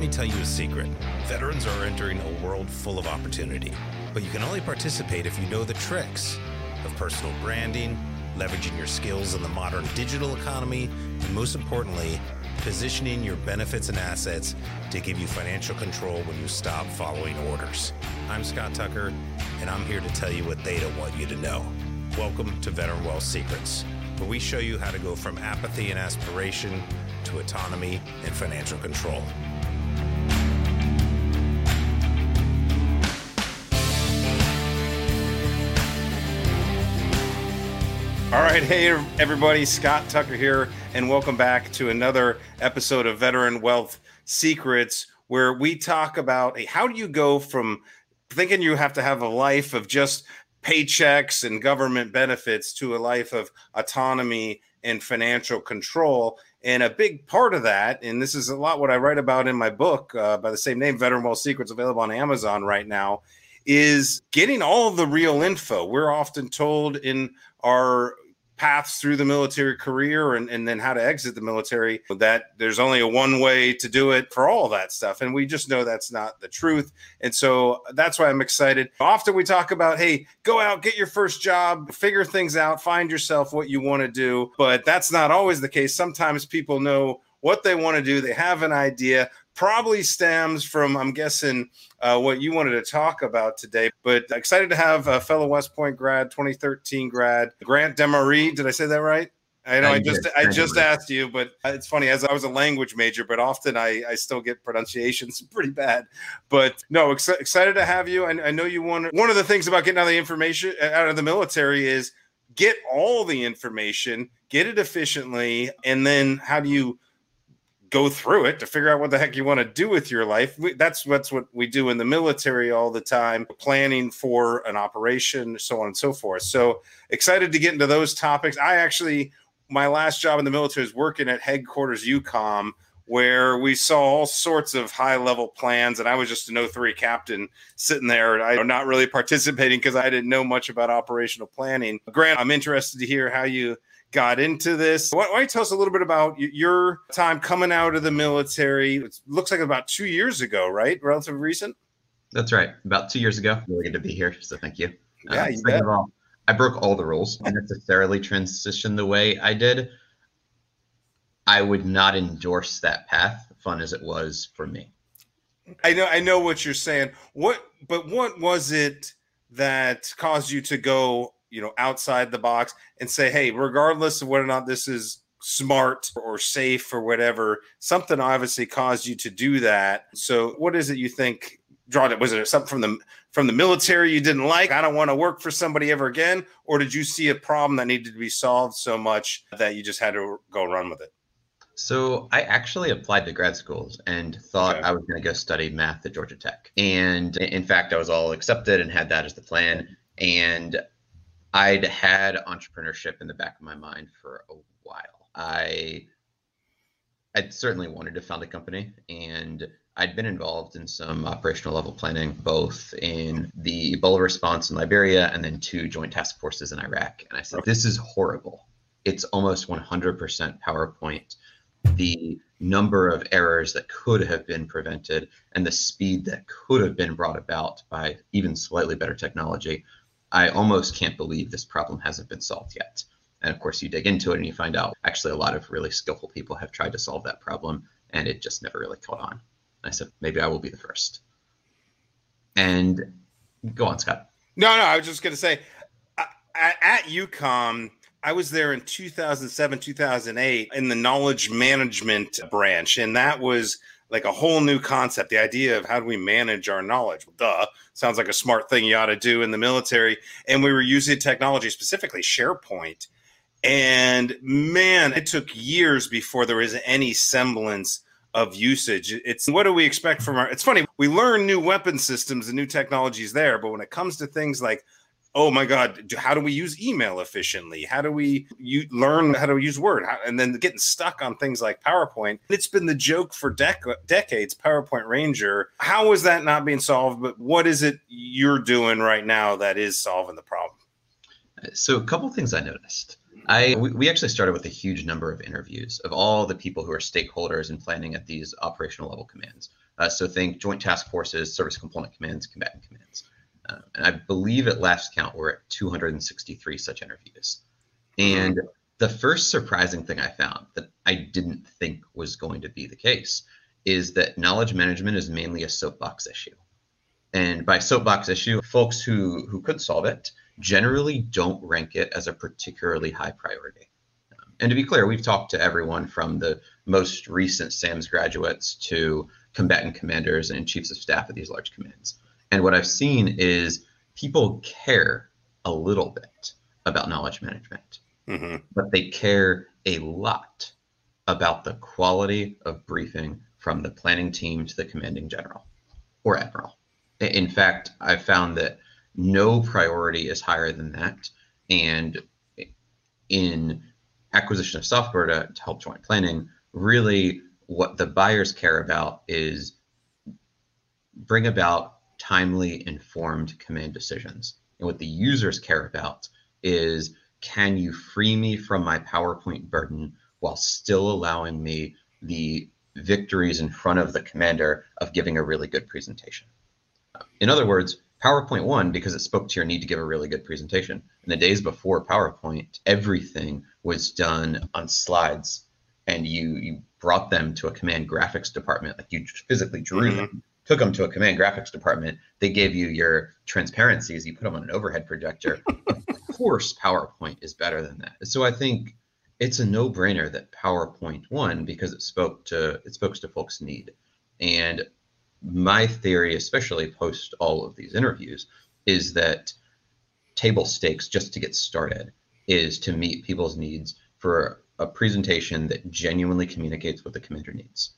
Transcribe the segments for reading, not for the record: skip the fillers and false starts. Let me tell you a secret. Veterans are entering a world full of opportunity, but you can only participate if you know the tricks of personal branding, leveraging your skills in the modern digital economy, and most importantly, positioning your benefits and assets to give you financial control when you stop following orders. I'm Scott Tucker, and I'm here to tell you what they don't want you to know. Welcome to Veteran Wealth Secrets, where we show you how to go from apathy and aspiration to autonomy and financial control. All right. Hey, everybody. Scott Tucker here, and welcome back to another episode of Veteran Wealth Secrets, where we talk about how do you go from thinking you have to have a life of just paychecks and government benefits to a life of autonomy and financial control. And a big part of that, and this is a lot what I write about in my book by the same name, Veteran Wealth Secrets, available on Amazon right now, is getting all the real info. We're often told in our paths through the military career and then how to exit the military that there's only a one way to do it for all that stuff. And we just know that's not the truth. And so that's why I'm excited. Often we talk about, hey, go out, get your first job, figure things out, find yourself what you want to do. But that's not always the case. Sometimes people know what they want to do. They have an idea. Probably stems from, I'm guessing, what you wanted to talk about today. But excited to have a fellow West Point grad, 2013 grad, Grant DeMarie. Did I say that right? I know I just asked you, but it's funny, as I was a language major, but often I still get pronunciations pretty bad. But no, excited to have you. I know you want one of the things about getting out of the information out of the military is get all the information, get it efficiently, and then how do you go through it to figure out what the heck you want to do with your life. That's what we do in the military all the time, planning for an operation, so on and so forth. So excited to get into those topics. My last job in the military is working at headquarters EUCOM, where we saw all sorts of high-level plans, and I was just an 03 captain sitting there, and not really participating because I didn't know much about operational planning. Grant, I'm interested to hear how you got into this. Why don't you tell us a little bit about your time coming out of the military? It looks like about 2 years ago, right? Relatively recent? That's right. About 2 years ago. Really good to be here. So thank you. Yeah, you bet. I broke all the rules. I necessarily transitioned the way I did. I would not endorse that path, fun as it was for me. I know what you're saying. But what was it that caused you to go outside the box and say, hey, regardless of whether or not this is smart or safe or whatever, something obviously caused you to do that. So what is it you think drawed it? Was it something from the military you didn't like? I don't want to work for somebody ever again. Or did you see a problem that needed to be solved so much that you just had to go run with it? So I actually applied to grad schools and thought I was going to go study math at Georgia Tech. And in fact, I was all accepted and had that as the plan. And I'd had entrepreneurship in the back of my mind for a while. I'd certainly wanted to found a company, and I'd been involved in some operational level planning, both in the Ebola response in Liberia and then two joint task forces in Iraq. And I said, this is horrible. It's almost 100% PowerPoint. The number of errors that could have been prevented and the speed that could have been brought about by even slightly better technology. I almost can't believe this problem hasn't been solved yet. And of course, you dig into it and you find out actually a lot of really skillful people have tried to solve that problem, and it just never really caught on. And I said, maybe I will be the first. And go on, Scott. No, I was just going to say, at EUCOM, I was there in 2007, 2008 in the knowledge management branch, and that was like a whole new concept, the idea of how do we manage our knowledge? Sounds like a smart thing you ought to do in the military. And we were using technology, specifically SharePoint. And man, it took years before there was any semblance of usage. It's what do we expect from it's funny, we learn new weapon systems and new technologies there, but when it comes to things like, oh my God, how do we use email efficiently? How do we learn how to use Word? And then getting stuck on things like PowerPoint. It's been the joke for decades, PowerPoint Ranger. How is that not being solved? But what is it you're doing right now that is solving the problem? So a couple of things I noticed. We actually started with a huge number of interviews of all the people who are stakeholders in planning at these operational level commands. So think joint task forces, service component commands, combatant commands. And I believe at last count, we're at 263 such interviews. And the first surprising thing I found that I didn't think was going to be the case is that knowledge management is mainly a soapbox issue. And by soapbox issue, folks who could solve it generally don't rank it as a particularly high priority. And to be clear, we've talked to everyone from the most recent SAMS graduates to combatant commanders and chiefs of staff of these large commands. And what I've seen is people care a little bit about knowledge management, but they care a lot about the quality of briefing from the planning team to the commanding general or admiral. In fact, I've found that no priority is higher than that. And in acquisition of software to help joint planning, really what the buyers care about is bring about timely, informed command decisions. And what the users care about is, can you free me from my PowerPoint burden while still allowing me the victories in front of the commander of giving a really good presentation? In other words, PowerPoint won because it spoke to your need to give a really good presentation. In the days before PowerPoint, everything was done on slides, and you brought them to a command graphics department, like you physically drew them, took them to a command graphics department. They gave you your transparencies. You put them on an overhead projector. Of course, PowerPoint is better than that. So I think it's a no-brainer that PowerPoint won because it spoke to folks' need. And my theory, especially post all of these interviews, is that table stakes just to get started is to meet people's needs for a presentation that genuinely communicates what the commander needs.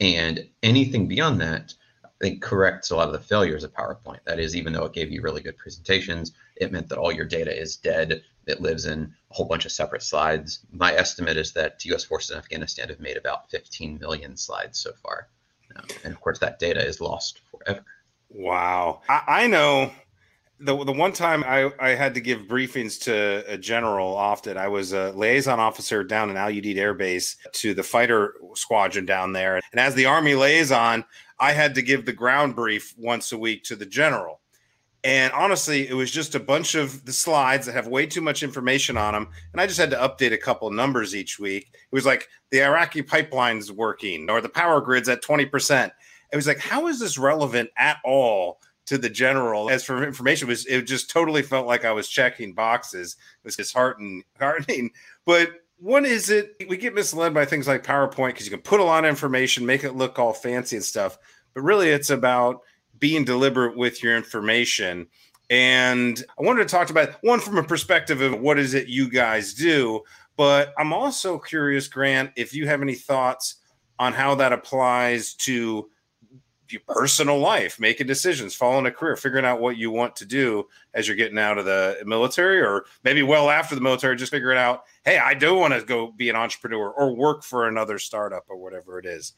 And anything beyond that, it corrects a lot of the failures of PowerPoint. That is, even though it gave you really good presentations, it meant that all your data is dead. It lives in a whole bunch of separate slides. My estimate is that U.S. forces in Afghanistan have made about 15 million slides so far. And of course, that data is lost forever. Wow. I know the one time I had to give briefings to a general often, I was a liaison officer down in Al Udeid Air Base to the fighter squadron down there. And as the Army liaison, I had to give the ground brief once a week to the general. And honestly, it was just a bunch of the slides that have way too much information on them. And I just had to update a couple numbers each week. It was like the Iraqi pipelines working or the power grid's at 20%. It was like, how is this relevant at all to the general? As for information, it just totally felt like I was checking boxes. It was disheartening. But what is it? We get misled by things like PowerPoint because you can put a lot of information, make it look all fancy and stuff. But really, it's about being deliberate with your information. And I wanted to talk about one from a perspective of what is it you guys do, but I'm also curious, Grant, if you have any thoughts on how that applies to your personal life, making decisions, following a career, figuring out what you want to do as you're getting out of the military, or maybe well after the military, just figuring out, hey, I do want to go be an entrepreneur or work for another startup or whatever it is.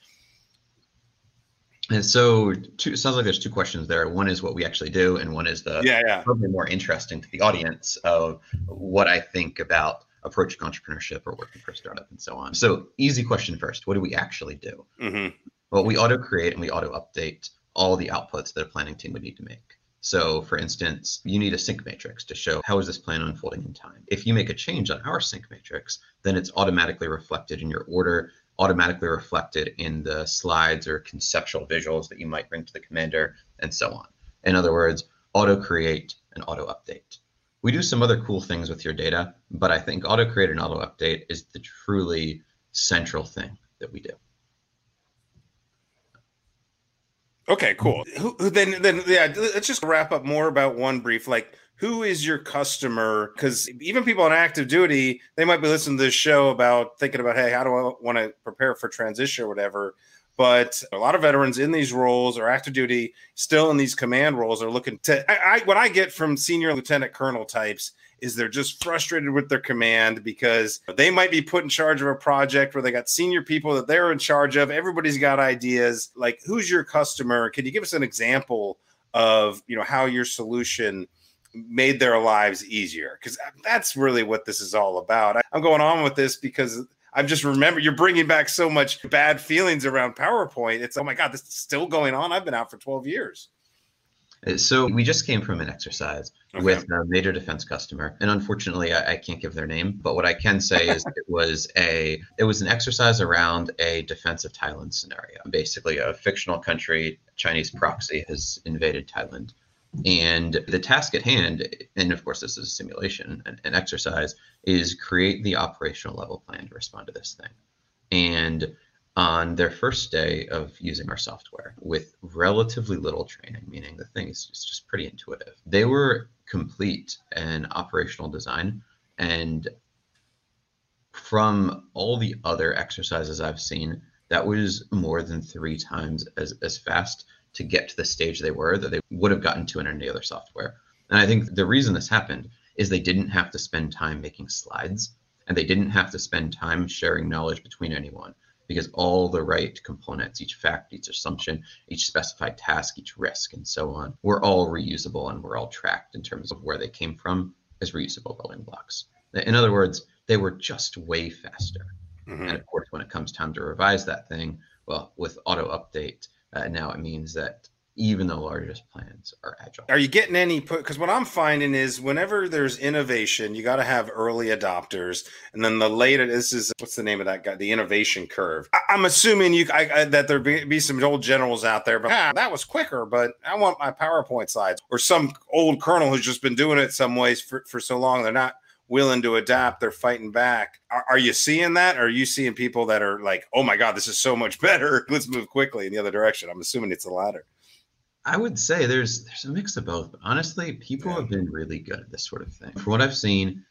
And so it sounds like there's two questions there. One is what we actually do, and one is the probably more interesting to the audience of what I think about approaching entrepreneurship or working for a startup and so on. So easy question first, what do we actually do? Well, we auto-create and we auto-update all the outputs that a planning team would need to make. So for instance, you need a sync matrix to show how is this plan unfolding in time. If you make a change on our sync matrix, then it's automatically reflected in your order, automatically reflected in the slides or conceptual visuals that you might bring to the commander and so on. In other words, auto create and auto update. We do some other cool things with your data, but I think auto create and auto update is the truly central thing that we do. Okay, cool. Then let's just wrap up more about One Brief. Like, who is your customer? Because even people on active duty, they might be listening to this show about thinking about, hey, how do I want to prepare for transition or whatever? But a lot of veterans in these roles or active duty, still in these command roles, are looking to, what I get from senior lieutenant colonel types is they're just frustrated with their command because they might be put in charge of a project where they got senior people that they're in charge of. Everybody's got ideas. Like, who's your customer? Can you give us an example of, you know, how your solution made their lives easier, because that's really what this is all about. I'm going on with this because I've just remembered you're bringing back so much bad feelings around PowerPoint. It's, oh my God, this is still going on. I've been out for 12 years. So we just came from an exercise with a major defense customer, and unfortunately, I can't give their name. But what I can say is it was an exercise around a defense of Thailand scenario. Basically, a fictional country, Chinese proxy, has invaded Thailand. And the task at hand, and of course this is a simulation, an exercise, is create the operational level plan to respond to this thing. And on their first day of using our software with relatively little training, meaning the thing is just pretty intuitive, they were complete in operational design. And from all the other exercises I've seen, that was more than 3 times as fast to get to the stage they were that they would have gotten to in any other software. And I think the reason this happened is they didn't have to spend time making slides, and they didn't have to spend time sharing knowledge between anyone, because all the right components, each fact, each assumption, each specified task, each risk, and so on, were all reusable, and were all tracked in terms of where they came from as reusable building blocks. In other words, they were just way faster. Mm-hmm. And of course, when it comes time to revise that thing, well, with auto update, now it means that even the largest plans are agile. Are you getting any put? Because what I'm finding is whenever there's innovation, you got to have early adopters, and then the later. This is what's the name of that guy? The innovation curve. I'm assuming that there be some old generals out there, but that was quicker. But I want my PowerPoint slides, or some old colonel who's just been doing it some ways for so long. They're not willing to adapt. They're fighting back. Are you seeing that? Or are you seeing people that are like, oh my God, this is so much better. Let's move quickly in the other direction. I'm assuming it's the latter. I would say there's a mix of both. But honestly, people have been really good at this sort of thing. From what I've seen,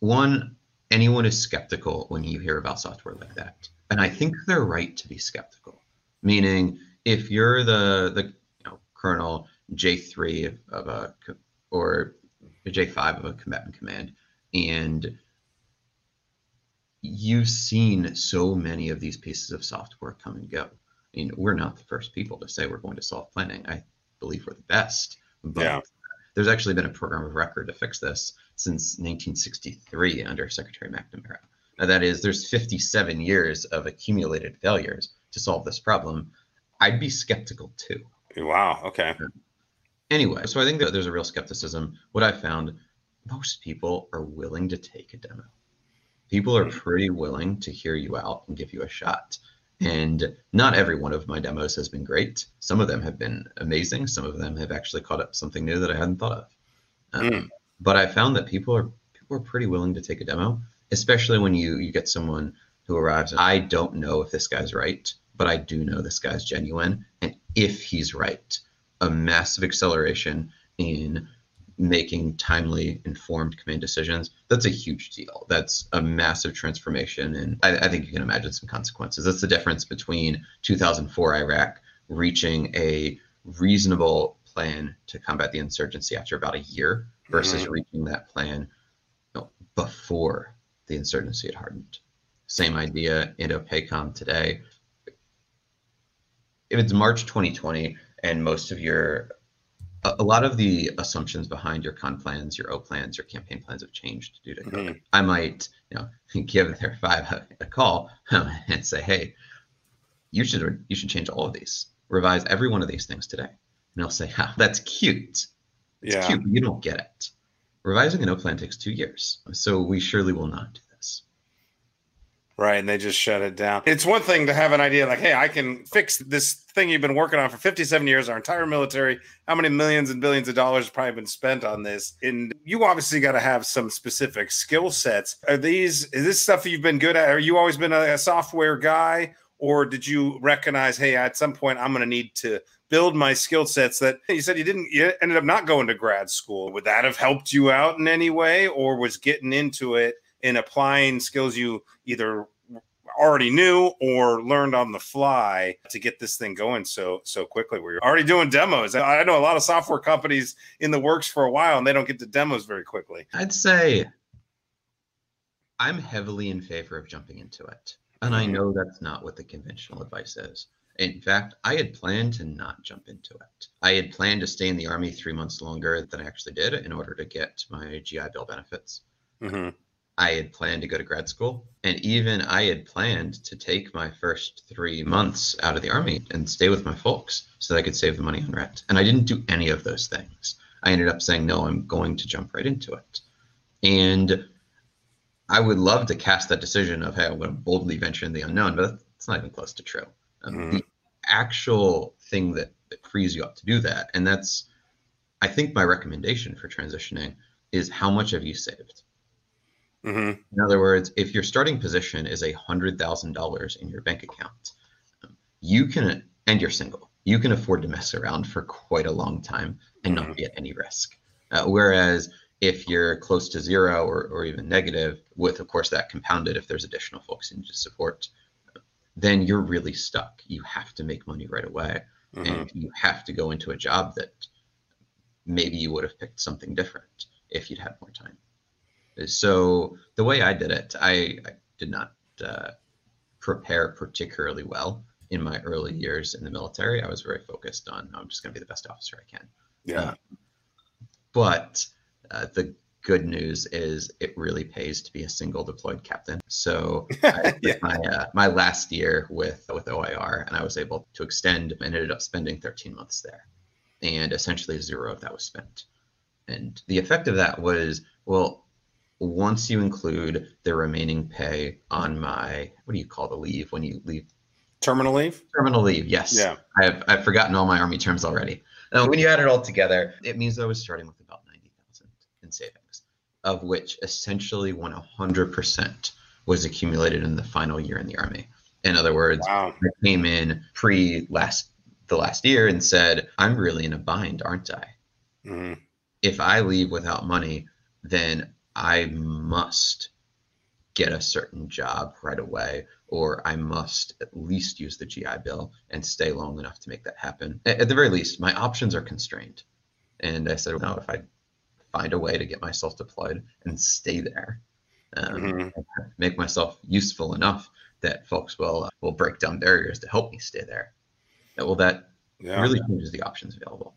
one, anyone is skeptical when you hear about software like that. And I think they're right to be skeptical. Meaning, if you're the Colonel J3 or J5 of a combatant command, and you've seen so many of these pieces of software come and go. I mean, we're not the first people to say we're going to solve planning. I believe we're the best, but there's actually been a program of record to fix this since 1963 under Secretary McNamara. Now, that is, there's 57 years of accumulated failures to solve this problem. I'd be skeptical too. Wow. Okay. Anyway, so I think that there's a real skepticism. What I found, most people are willing to take a demo. People are pretty willing to hear you out and give you a shot. And not every one of my demos has been great. Some of them have been amazing. Some of them have actually caught up something new that I hadn't thought of. But I found that people are pretty willing to take a demo, especially when you get someone who arrives. I don't know if this guy's right, but I do know this guy's genuine. And if he's right, a massive acceleration in making timely, informed command decisions. That's a huge deal. That's a massive transformation. And I think you can imagine some consequences. That's the difference between 2004 Iraq reaching a reasonable plan to combat the insurgency after about a year versus reaching that plan before the insurgency had hardened. Same idea, INDOPACOM today. If it's March 2020, and most of a lot of the assumptions behind your con plans, your O plans, your campaign plans have changed due to COVID. I might, give their 5 a call and say, hey, you should change all of these, revise every one of these things today. And they'll say, that's cute. It's cute, but you don't get it. Revising an O plan takes 2 years. So we surely will not do this. Right. And they just shut it down. It's one thing to have an idea like, hey, I can fix this thing you've been working on for 57 years, our entire military, how many millions and billions of dollars have probably been spent on this. And you obviously got to have some specific skill sets. Is this stuff you've been good at? Are you always been a software guy, or did you recognize, hey, at some point I'm going to need to build my skill sets? That you said you ended up not going to grad school. Would that have helped you out in any way, or was getting into it and applying skills you either already knew or learned on the fly to get this thing going so quickly, where you're already doing demos? I know a lot of software companies in the works for a while, and they don't get to demos very quickly. I'd say I'm heavily in favor of jumping into it. And I know that's not what the conventional advice is. In fact, I had planned to not jump into it. I had planned to stay in the Army 3 months longer than I actually did in order to get my GI Bill benefits. Mm-hmm. I had planned to go to grad school, and even I had planned to take my first 3 months out of the Army and stay with my folks so that I could save the money on rent. And I didn't do any of those things. I ended up saying, no, I'm going to jump right into it. And I would love to cast that decision of, hey, I'm going to boldly venture in the unknown, but it's not even close to true. The actual thing that frees you up to do that, and that's, I think, my recommendation for transitioning, is how much have you saved? Mm-hmm. In other words, if your starting position is $100,000 in your bank account, you can, and you're single, you can afford to mess around for quite a long time and not be at any risk. Whereas if you're close to zero or even negative, with, of course, that compounded if there's additional folks you need to support, then you're really stuck. You have to make money right away. Mm-hmm. And you have to go into a job that maybe you would have picked something different if you'd had more time. So the way I did it, I did not prepare particularly well in my early years in the military. I was very focused on, I'm just going to be the best officer I can. Yeah. But the good news is it really pays to be a single deployed captain. So yeah. my last year with OIR, and I was able to extend and ended up spending 13 months there. And essentially zero of that was spent. And the effect of that was, well, once you include the remaining pay on my, what do you call the leave when you leave? Terminal leave? Terminal leave, yes. Yeah. I've forgotten all my Army terms already. When you add it all together, it means I was starting with about $90,000 in savings, of which essentially 100% was accumulated in the final year in the Army. In other words, wow. I came in the last year and said, I'm really in a bind, aren't I? Mm-hmm. If I leave without money, then I must get a certain job right away, or I must at least use the GI Bill and stay long enough to make that happen. At the very least, my options are constrained. And I said, well, no, if I find a way to get myself deployed and stay there, make myself useful enough that folks will break down barriers to help me stay there. Yeah. Really changes the options available.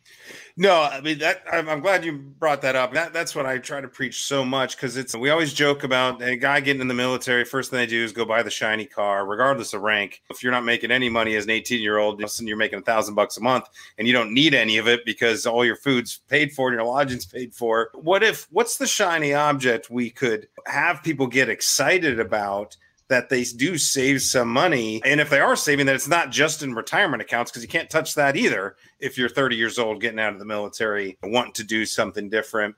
No, I mean, I'm glad you brought that up. That's what I try to preach so much, because we always joke about a guy getting in the military. First thing they do is go buy the shiny car, regardless of rank. If you're not making any money as an 18-year-old, you're making $1,000 a month and you don't need any of it because all your food's paid for and your lodging's paid for. What's the shiny object we could have people get excited about, that they do save some money? And if they are saving that, it's not just in retirement accounts, because you can't touch that either if you're 30 years old, getting out of the military, wanting to do something different.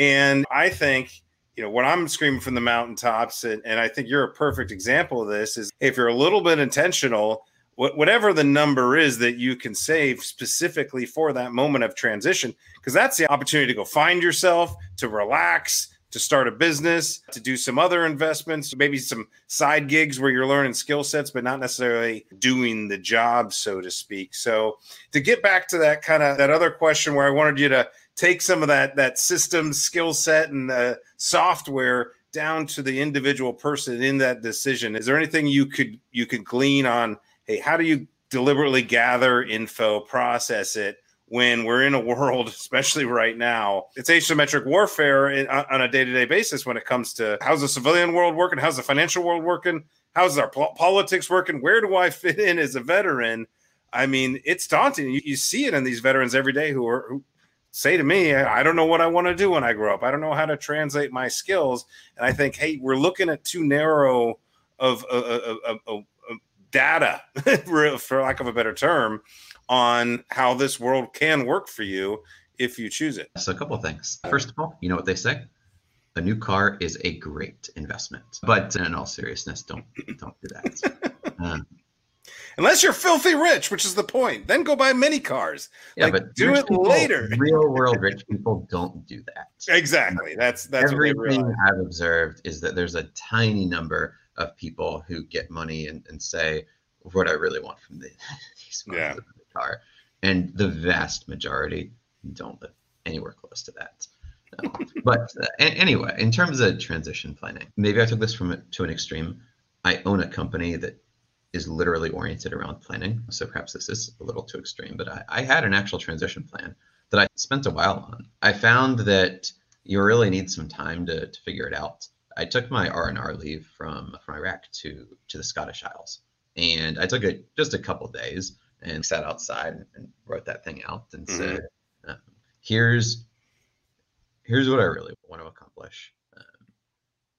And I think, what I'm screaming from the mountaintops, and I think you're a perfect example of this, is if you're a little bit intentional, whatever the number is that you can save specifically for that moment of transition, because that's the opportunity to go find yourself, to relax, to start a business, to do some other investments, maybe some side gigs where you're learning skill sets, but not necessarily doing the job, so to speak. So to get back to that that other question where I wanted you to take some of that system skill set and the software down to the individual person in that decision, is there anything you could glean on, hey, how do you deliberately gather info, process it, when we're in a world, especially right now, it's asymmetric warfare on a day-to-day basis when it comes to how's the civilian world working, how's the financial world working, how's our politics working, where do I fit in as a veteran? I mean, it's daunting. You see it in these veterans every day who say to me, I don't know what I want to do when I grow up. I don't know how to translate my skills. And I think, hey, we're looking at too narrow of data, for lack of a better term, on how this world can work for you if you choose it. So a couple of things. First of all, you know what they say? A new car is a great investment. But in all seriousness, don't do that. Unless you're filthy rich, which is the point. Then go buy many cars. Yeah, but do it later. Real world rich people don't do that. Exactly. That's everything what I've observed is that there's a tiny number of people who get money and say, what I really want from these cars. Yeah. Are. And the vast majority don't live anywhere close to that. Anyway, in terms of transition planning, maybe I took this to an extreme. I own a company that is literally oriented around planning. So perhaps this is a little too extreme, but I had an actual transition plan that I spent a while on. I found that you really need some time to figure it out. I took my R&R leave from Iraq to the Scottish Isles, and I took it just a couple of days and sat outside and wrote that thing out and said, here's what I really want to accomplish.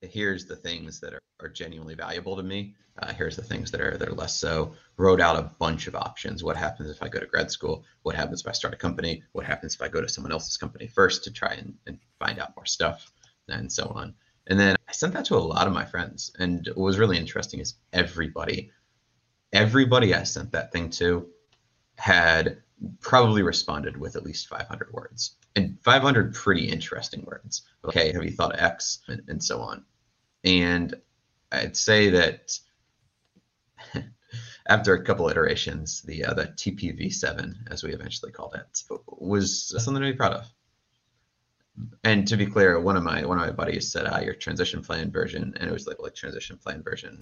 Here's the things that are genuinely valuable to me. Here's the things that are less so. Wrote out a bunch of options. What happens if I go to grad school? What happens if I start a company? What happens if I go to someone else's company first to try and find out more stuff, and so on. And then I sent that to a lot of my friends. And what was really interesting is everybody I sent that thing to had probably responded with at least 500 words, and 500 pretty interesting words. Okay, have you thought of X, and so on. And I'd say that after a couple iterations, the TPV7, as we eventually called it, was something to be proud of. And to be clear, one of my buddies said, your transition plan version, and it was labeled like transition plan version.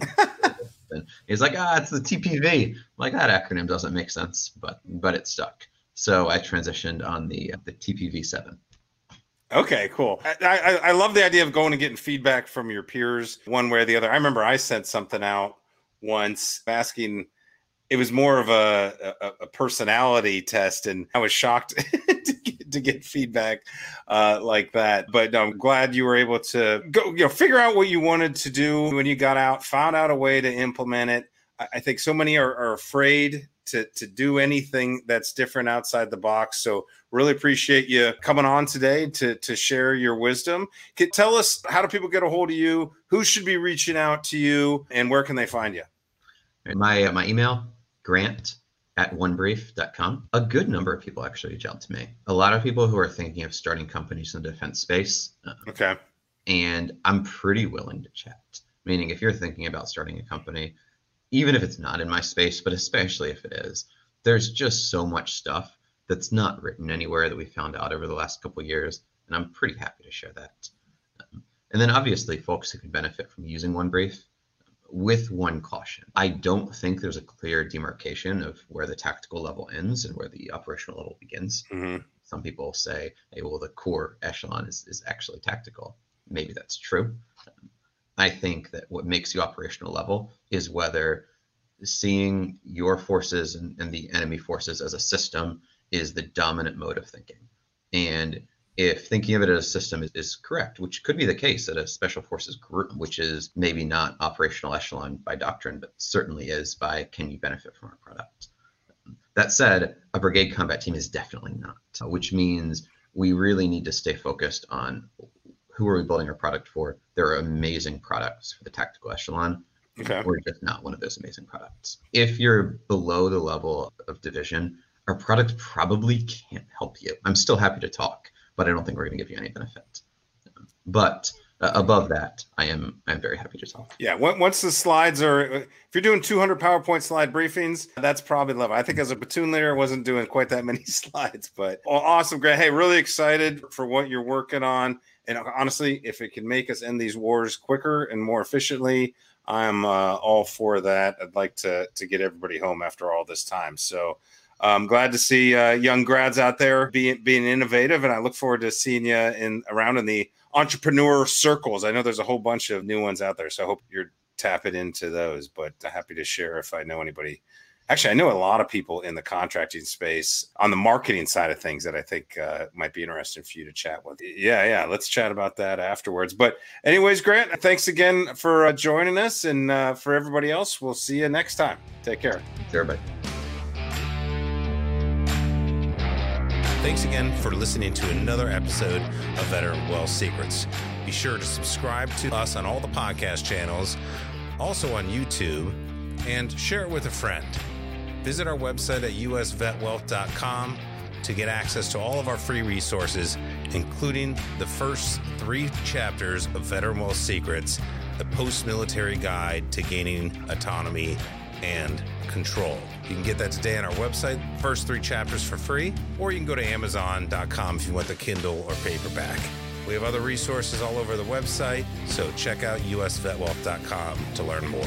And he's like, it's the TPV. I'm like, that acronym doesn't make sense, but it stuck. So I transitioned on the TPV7. Okay, cool. I love the idea of going and getting feedback from your peers one way or the other. I remember I sent something out once asking, it was more of a personality test, and I was shocked to get feedback like that. But I'm glad you were able to go, figure out what you wanted to do when you got out, found out a way to implement it. I think so many are afraid to do anything that's different outside the box. So really appreciate you coming on today to share your wisdom. Tell us, how do people get a hold of you? Who should be reaching out to you, and where can they find you? My email, grant@onebrief.com. A good number of people actually reach out to me. A lot of people who are thinking of starting companies in the defense space. Okay. And I'm pretty willing to chat. Meaning, if you're thinking about starting a company, even if it's not in my space, but especially if it is, there's just so much stuff that's not written anywhere that we found out over the last couple of years. And I'm pretty happy to share that. And then obviously folks who can benefit from using One Brief, with one caution. I don't think there's a clear demarcation of where the tactical level ends and where the operational level begins. Mm-hmm. Some people say, hey, well, the core echelon is actually tactical. Maybe that's true. I think that what makes you operational level is whether seeing your forces and the enemy forces as a system is the dominant mode of thinking. And if thinking of it as a system is correct, which could be the case at a special forces group, which is maybe not operational echelon by doctrine, but certainly is by, can you benefit from our product? That said, a brigade combat team is definitely not, which means we really need to stay focused on who are we building our product for. There are amazing products for the tactical echelon. Okay. We're just not one of those amazing products. If you're below the level of division, our product probably can't help you. I'm still happy to talk, but I don't think we're going to give you any benefit. But above that, I'm very happy to talk. Yeah, once the slides are, if you're doing 200 PowerPoint slide briefings, that's probably level. I think as a platoon leader, I wasn't doing quite that many slides, but awesome, Grant. Hey, really excited for what you're working on. And honestly, if it can make us end these wars quicker and more efficiently, I'm all for that. I'd like to get everybody home after all this time. So I'm glad to see young grads out there being innovative, and I look forward to seeing you around in the entrepreneur circles. I know there's a whole bunch of new ones out there, so I hope you're tapping into those, but happy to share if I know anybody. Actually, I know a lot of people in the contracting space on the marketing side of things that I think might be interesting for you to chat with. Yeah, let's chat about that afterwards. But anyways, Grant, thanks again for joining us, and for everybody else, we'll see you next time. Take care. Thanks, everybody. Thanks again for listening to another episode of Veteran Wealth Secrets. Be sure to subscribe to us on all the podcast channels, also on YouTube, and share it with a friend. Visit our website at USVetWealth.com to get access to all of our free resources, including the first 3 chapters of Veteran Wealth Secrets, the post-military guide to gaining autonomy and control. You can get that today on our website, first 3 chapters for free, or you can go to Amazon.com if you want the Kindle or paperback. We have other resources all over the website, so check out USVetWealth.com to learn more.